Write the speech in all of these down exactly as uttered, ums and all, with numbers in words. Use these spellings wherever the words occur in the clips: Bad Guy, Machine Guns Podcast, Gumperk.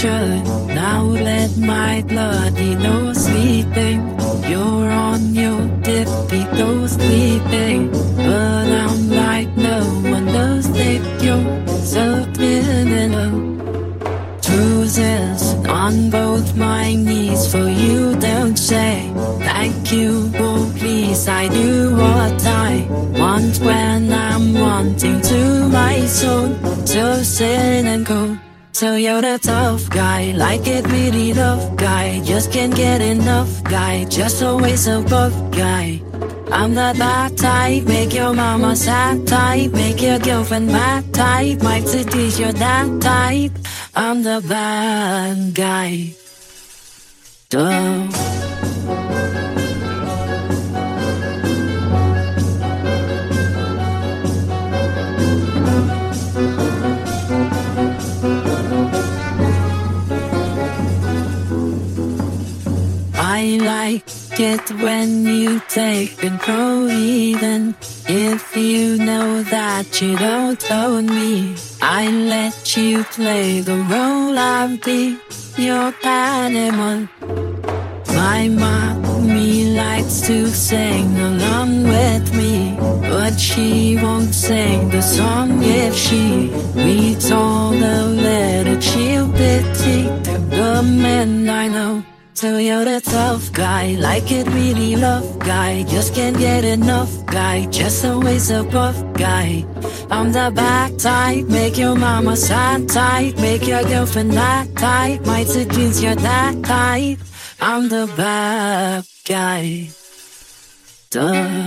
passion. Now let my bloody nose sleeping. You're on your tippy toes sleeping, but I'm like no one does take you. So criminal. Truth is on both my knees for you. Don't say thank you, oh please. I do what I want when I'm wanting to my soul. So cynical. So you're the tough guy, like it really tough guy. Just can't get enough guy, just always above guy. I'm not that type, make your mama sad type. Make your girlfriend mad type, might seduce your dad type. I'm the bad guy. Duh. I like it when you take control, even if you know that you don't own me. I let you play the role of the your animal. My mommy likes to sing along with me, but she won't sing the song if she reads all the letters she'll pity the men I know. So you're the tough guy, like it really love guy. Just can't get enough guy, just always above guy. I'm the bad type, make your mama sad type. Make your girlfriend that type, might seduce your dad type. I'm the bad guy. Duh.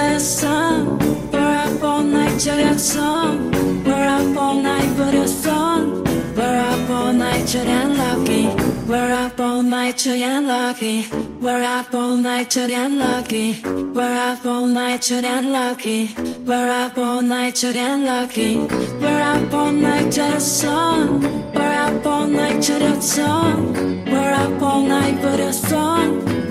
the sun. We're up all all night, chariot song. We're up all night for your song. We're up all night, chariot lucky. We're up all night, chariot lucky. We're up all night, chariot lucky. We're up all night, chariot lucky. We're up all night, chariot lucky. We're up all night, chariot song. We're up all night, chariot song. We're up all night for your song.